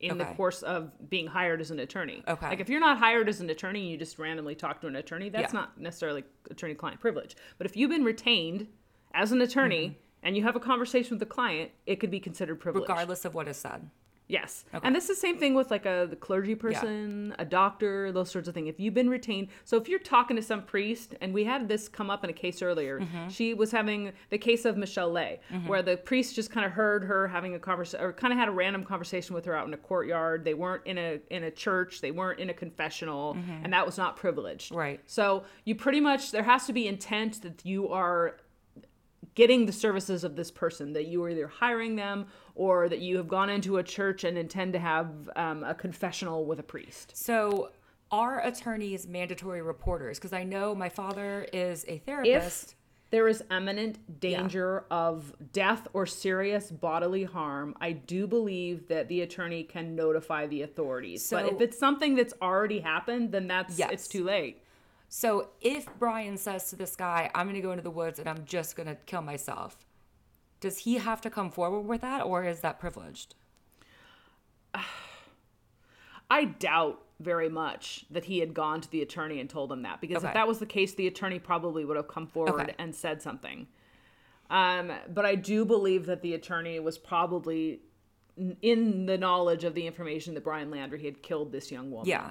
in the course of being hired as an attorney. Okay. Like if you're not hired as an attorney and you just randomly talk to an attorney, that's not necessarily attorney-client privilege. But if you've been retained as an attorney and you have a conversation with the client, it could be considered privileged. Regardless of what is said. Yes. Okay. And this is the same thing with like the clergy person, a doctor, those sorts of things. If you've been retained, so if you're talking to some priest, and we had this come up in a case earlier, she was having the case of Michelle Lay, where the priest just kind of heard her having a conversation, or kind of had a random conversation with her out in a courtyard. They weren't in a church. They weren't in a confessional, and that was not privileged. Right. So you pretty much, there has to be intent that you are getting the services of this person, that you are either hiring them or that you have gone into a church and intend to have a confessional with a priest. So are attorneys mandatory reporters? Because I know my father is a therapist. If there is imminent danger of death or serious bodily harm, I do believe that the attorney can notify the authorities. So, but if it's something that's already happened, then that's it's too late. So if Brian says to this guy, I'm going to go into the woods and I'm just going to kill myself, does he have to come forward with that, or is that privileged? I doubt very much that he had gone to the attorney and told him that, because if that was the case, the attorney probably would have come forward and said something. But I do believe that the attorney was probably in the knowledge of the information that Brian Laundrie had killed this young woman. Yeah.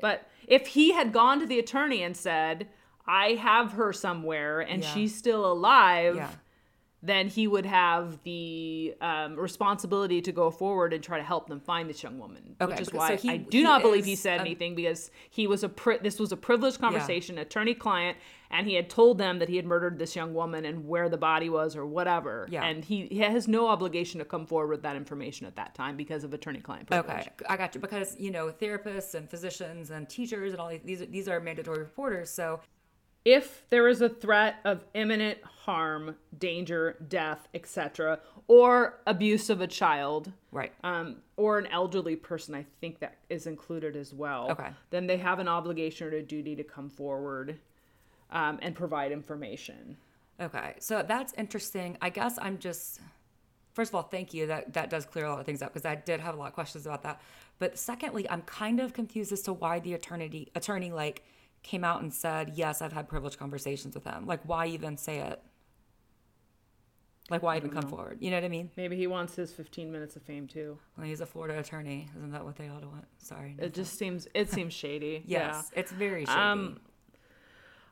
But if he had gone to the attorney and said, I have her somewhere and she's still alive, then he would have the responsibility to go forward and try to help them find this young woman. Okay. Which is why I do not believe he said anything, because he was this was a privileged conversation, attorney-client, and he had told them that he had murdered this young woman and where the body was or whatever. Yeah. And he has no obligation to come forward with that information at that time because of attorney-client privilege. Okay, I got you. Because, you know, therapists and physicians and teachers and all these are mandatory reporters, so if there is a threat of imminent harm, danger, death, etc., or abuse of a child, right, or an elderly person, I think that is included as well. Okay. Then they have an obligation or a duty to come forward and provide information. Okay, so that's interesting. I guess I'm just, first of all, thank you. That does clear a lot of things up because I did have a lot of questions about that. But secondly, I'm kind of confused as to why the attorney like came out and said, yes, I've had privileged conversations with him. Like, why even say it? Like, why even come forward? You know what I mean? Maybe he wants his 15 minutes of fame too. Well, he's a Florida attorney. Isn't that what they ought to want? Sorry. No, it just seems shady. Yes, yeah. It's very shady.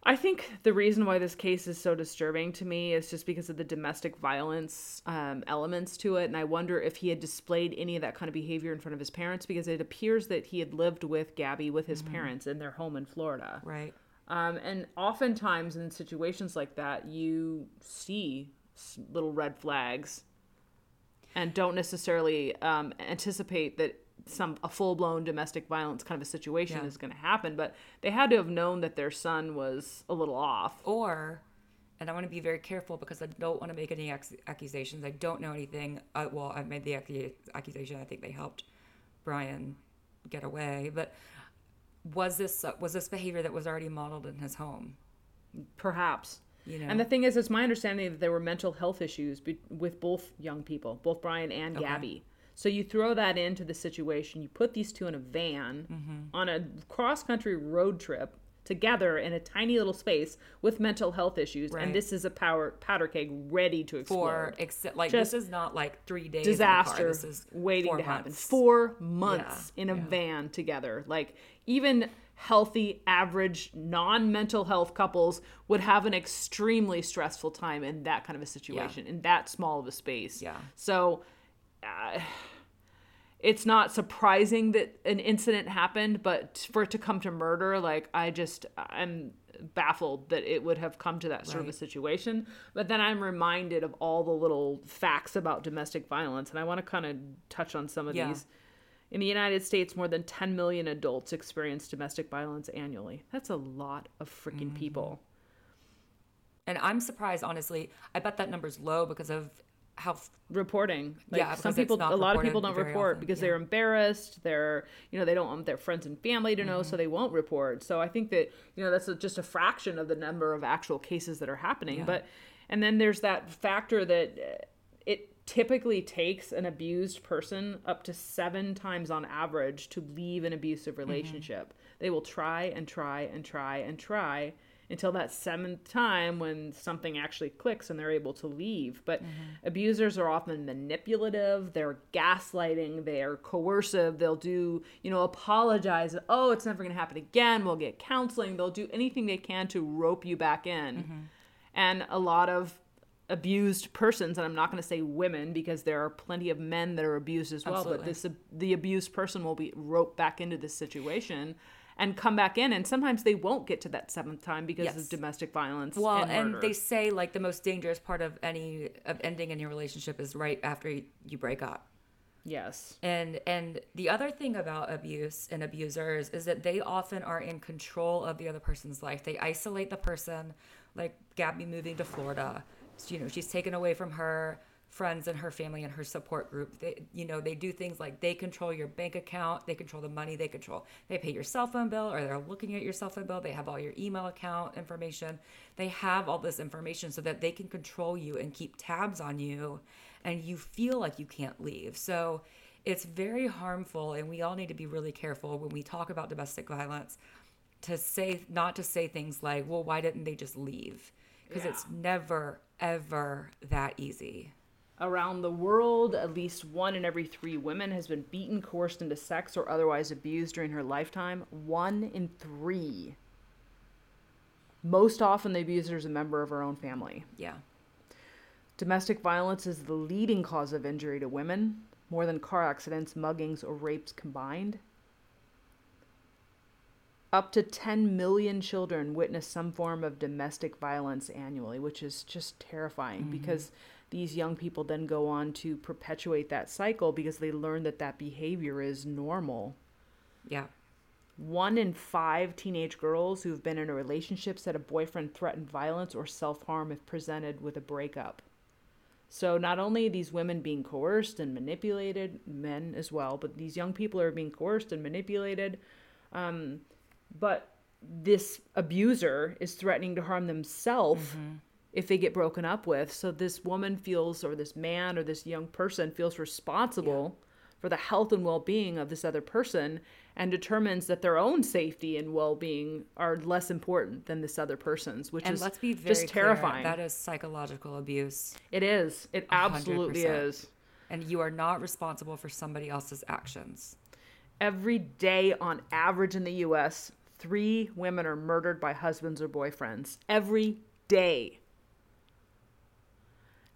I think the reason why this case is so disturbing to me is just because of the domestic violence elements to it. And I wonder if he had displayed any of that kind of behavior in front of his parents, because it appears that he had lived with Gabby, with his parents in their home in Florida. Right. And oftentimes in situations like that, you see little red flags and don't necessarily anticipate that a full-blown domestic violence kind of a situation is going to happen, but they had to have known that their son was a little off. Or, and I want to be very careful because I don't want to make any accusations. I don't know anything. I've made the accusation. I think they helped Brian get away. But was this behavior that was already modeled in his home? Perhaps. You know. And the thing is, it's my understanding that there were mental health issues with both young people, both Brian and Gabby. So you throw that into the situation. You put these two in a van on a cross-country road trip together in a tiny little space with mental health issues. Right. And this is a powder keg ready to explode. This is not like 3 days disaster in the car. This is waiting to happen. 4 months in a van together. Like, even healthy, average, non-mental health couples would have an extremely stressful time in that kind of a situation, in that small of a space. Yeah. So... it's not surprising that an incident happened, but for it to come to murder, like, I'm baffled that it would have come to that sort of a situation. But then I'm reminded of all the little facts about domestic violence, and I want to kind of touch on some of these. In the United States, more than 10 million adults experience domestic violence annually. That's a lot of freaking people. And I'm surprised, honestly. I bet that number's low because of reporting. Like, a lot of people don't report often, because they're embarrassed. They don't want their friends and family to know, so they won't report. So I think that, that's just a fraction of the number of actual cases that are happening. But, and then there's that factor that it typically takes an abused person up to 7 times on average to leave an abusive relationship. They will try and try and try and try until that 7th time when something actually clicks and they're able to leave. But abusers are often manipulative. They're gaslighting. They are coercive. They'll do, apologize. Oh, it's never going to happen again. We'll get counseling. They'll do anything they can to rope you back in. And a lot of abused persons, and I'm not going to say women because there are plenty of men that are abused as well, but the abused person will be roped back into this situation and come back in, and sometimes they won't get to that 7th time because of domestic violence. Well, and they say, like, the most dangerous part of ending any relationship is right after you break up. Yes. And the other thing about abuse and abusers is that they often are in control of the other person's life. They isolate the person, like Gabby moving to Florida. She's taken away from her friends and her family and her support group. They do things like they control your bank account, they control the money, they pay your cell phone bill, or they're looking at your cell phone bill. They have all your email account information. They have all this information so that they can control you and keep tabs on you, and you feel like you can't leave. So it's very harmful, and we all need to be really careful when we talk about domestic violence not to say things like, well, why didn't they just leave? Because it's never, ever that easy. Around the world, at least 1 in every 3 women has been beaten, coerced into sex, or otherwise abused during her lifetime. 1 in 3. Most often, the abuser is a member of her own family. Yeah. Domestic violence is the leading cause of injury to women, more than car accidents, muggings, or rapes combined. Up to 10 million children witness some form of domestic violence annually, which is just terrifying because these young people then go on to perpetuate that cycle because they learn that behavior is normal. Yeah. 1 in 5 teenage girls who've been in a relationship said a boyfriend threatened violence or self-harm if presented with a breakup. So not only are these women being coerced and manipulated, men as well, but these young people are being coerced and manipulated. But this abuser is threatening to harm themselves if they get broken up with. So this woman feels, or this man or this young person feels responsible for the health and well-being of this other person, and determines that their own safety and well-being are less important than this other person's, which is just terrifying. That is psychological abuse. It is. It absolutely is. And you are not responsible for somebody else's actions. Every day on average in the U.S., 3 women are murdered by husbands or boyfriends. Every day.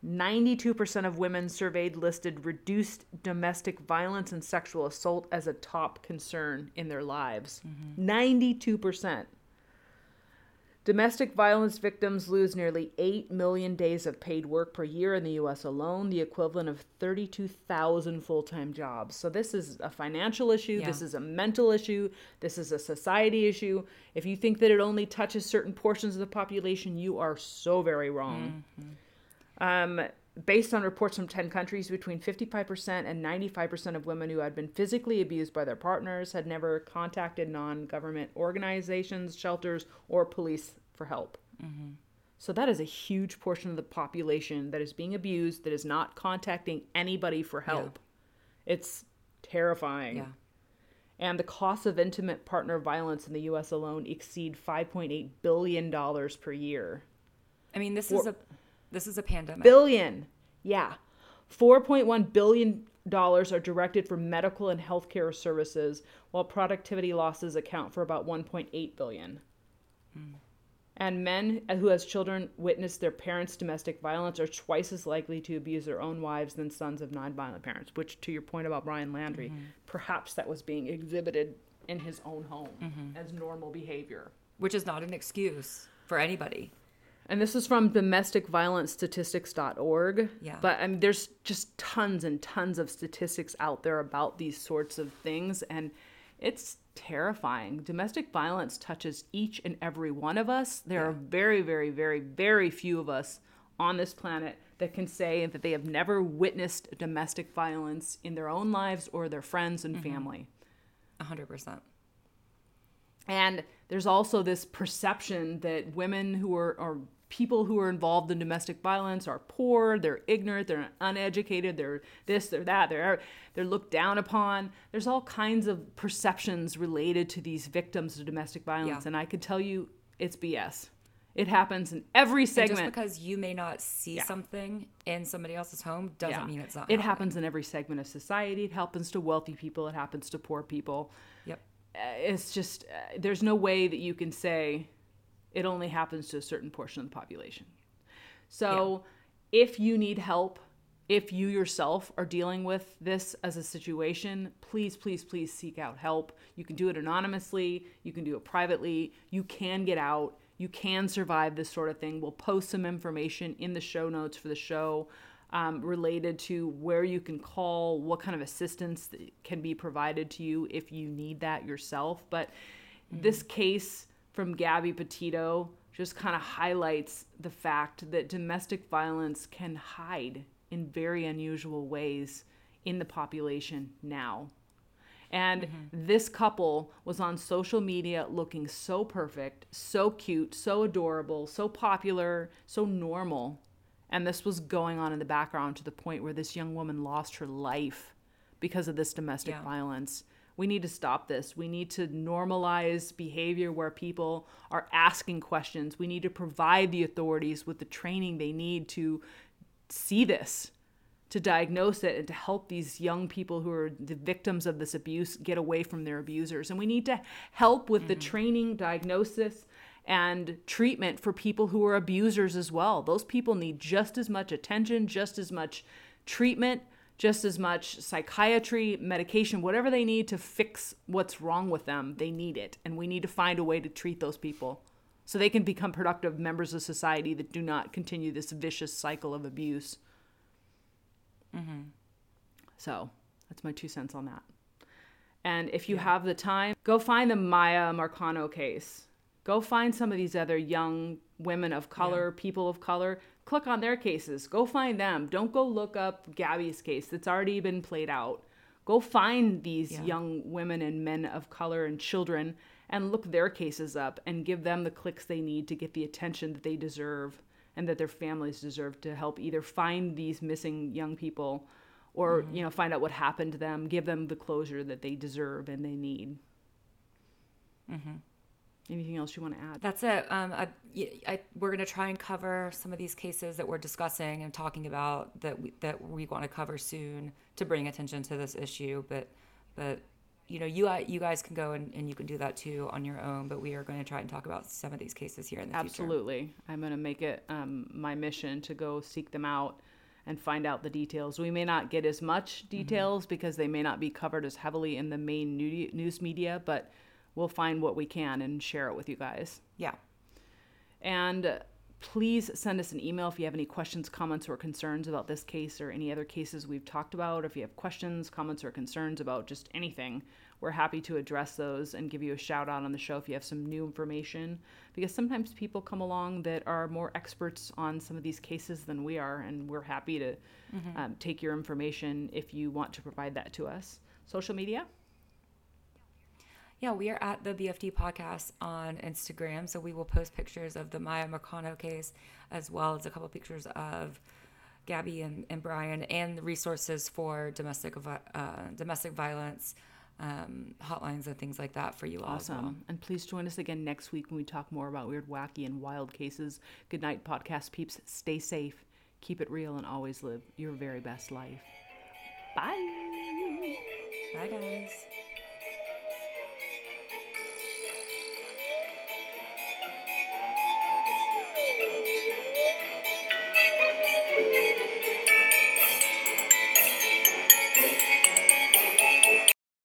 92% of women surveyed listed reduced domestic violence and sexual assault as a top concern in their lives. 92%. Domestic violence victims lose nearly 8 million days of paid work per year in the U.S. alone, the equivalent of 32,000 full-time jobs. So this is a financial issue. Yeah. This is a mental issue. This is a society issue. If you think that it only touches certain portions of the population, you are so very wrong. Based on reports from 10 countries, between 55% and 95% of women who had been physically abused by their partners had never contacted non-government organizations, shelters, or police for help. So that is a huge portion of the population that is being abused, that is not contacting anybody for help. It's terrifying. And the costs of intimate partner violence in the U.S. alone exceed $5.8 billion per year. I mean, this is a pandemic. Billion. Yeah. $4.1 billion are directed for medical and healthcare services, while productivity losses account for about $1.8 billion. And men who, as children, witness their parents' domestic violence are twice as likely to abuse their own wives than sons of nonviolent parents, which, to your point about Brian Laundrie, perhaps that was being exhibited in his own home as normal behavior. Which is not an excuse for anybody. And this is from domesticviolencestatistics.org. But I mean, there's just tons and tons of statistics out there about these sorts of things. And it's terrifying. Domestic violence touches each and every one of us. There are very, very, very, very few of us on this planet that can say that they have never witnessed domestic violence in their own lives or their friends and family. 100%. And there's also this perception that women who are, or people who are involved in domestic violence are poor, they're ignorant, they're uneducated, they're this, they're that, they're looked down upon. There's all kinds of perceptions related to these victims of domestic violence. And I could tell you it's BS. It happens in every segment. And just because you may not see something in somebody else's home doesn't mean it's not. It happens in every segment of society. It happens to wealthy people. It happens to poor people. It's just, there's no way that you can say it only happens to a certain portion of the population. So if you need help, if you yourself are dealing with this as a situation, please, please, please seek out help. You can do it anonymously. You can do it privately. You can get out. You can survive this sort of thing. We'll post some information in the show notes for the show related to where you can call, what kind of assistance that can be provided to you if you need that yourself. But this case from Gabby Petito just kind of highlights the fact that domestic violence can hide in very unusual ways in the population now. And this couple was on social media looking so perfect, so cute, so adorable, so popular, so normal. And this was going on in the background to the point where this young woman lost her life because of this domestic violence. We need to stop this. We need to normalize behavior where people are asking questions. We need to provide the authorities with the training they need to see this, to diagnose it, and to help these young people who are the victims of this abuse get away from their abusers. And we need to help with the training, diagnosis, and treatment for people who are abusers as well. Those people need just as much attention, just as much treatment, just as much psychiatry, medication, whatever they need to fix what's wrong with them. They need it. And we need to find a way to treat those people so they can become productive members of society that do not continue this vicious cycle of abuse. So that's my 2 cents on that. And if you have the time, go find the Maya Marcano case. Go find some of these other young women of color, people of color. Click on their cases. Go find them. Don't go look up Gabby's case that's already been played out. Go find these young women and men of color and children and look their cases up and give them the clicks they need to get the attention that they deserve and that their families deserve to help either find these missing young people or, you know, find out what happened to them, give them the closure that they deserve and they need. Mm-hmm. Anything else you want to add? That's it. We're going to try and cover some of these cases that we're discussing and talking about that we want to cover soon to bring attention to this issue. But you know, you guys can go and you can do that too on your own. But we are going to try and talk about some of these cases here in the future. Absolutely. I'm going to make it my mission to go seek them out and find out the details. We may not get as much details because they may not be covered as heavily in the main news media, but we'll find what we can and share it with you guys. Yeah. And please send us an email if you have any questions, comments, or concerns about this case or any other cases we've talked about. Or if you have questions, comments, or concerns about just anything, we're happy to address those and give you a shout out on the show if you have some new information. Because sometimes people come along that are more experts on some of these cases than we are, and we're happy to take your information if you want to provide that to us. Social media? Yeah, we are at the BFD podcast on Instagram, so we will post pictures of the Maya Marcano case as well as a couple of pictures of Gabby and Brian and the resources for domestic violence hotlines and things like that for you all. Awesome. As well. And please join us again next week when we talk more about weird, wacky, and wild cases. Good night, podcast peeps. Stay safe, keep it real, and always live your very best life. Bye. Bye, guys.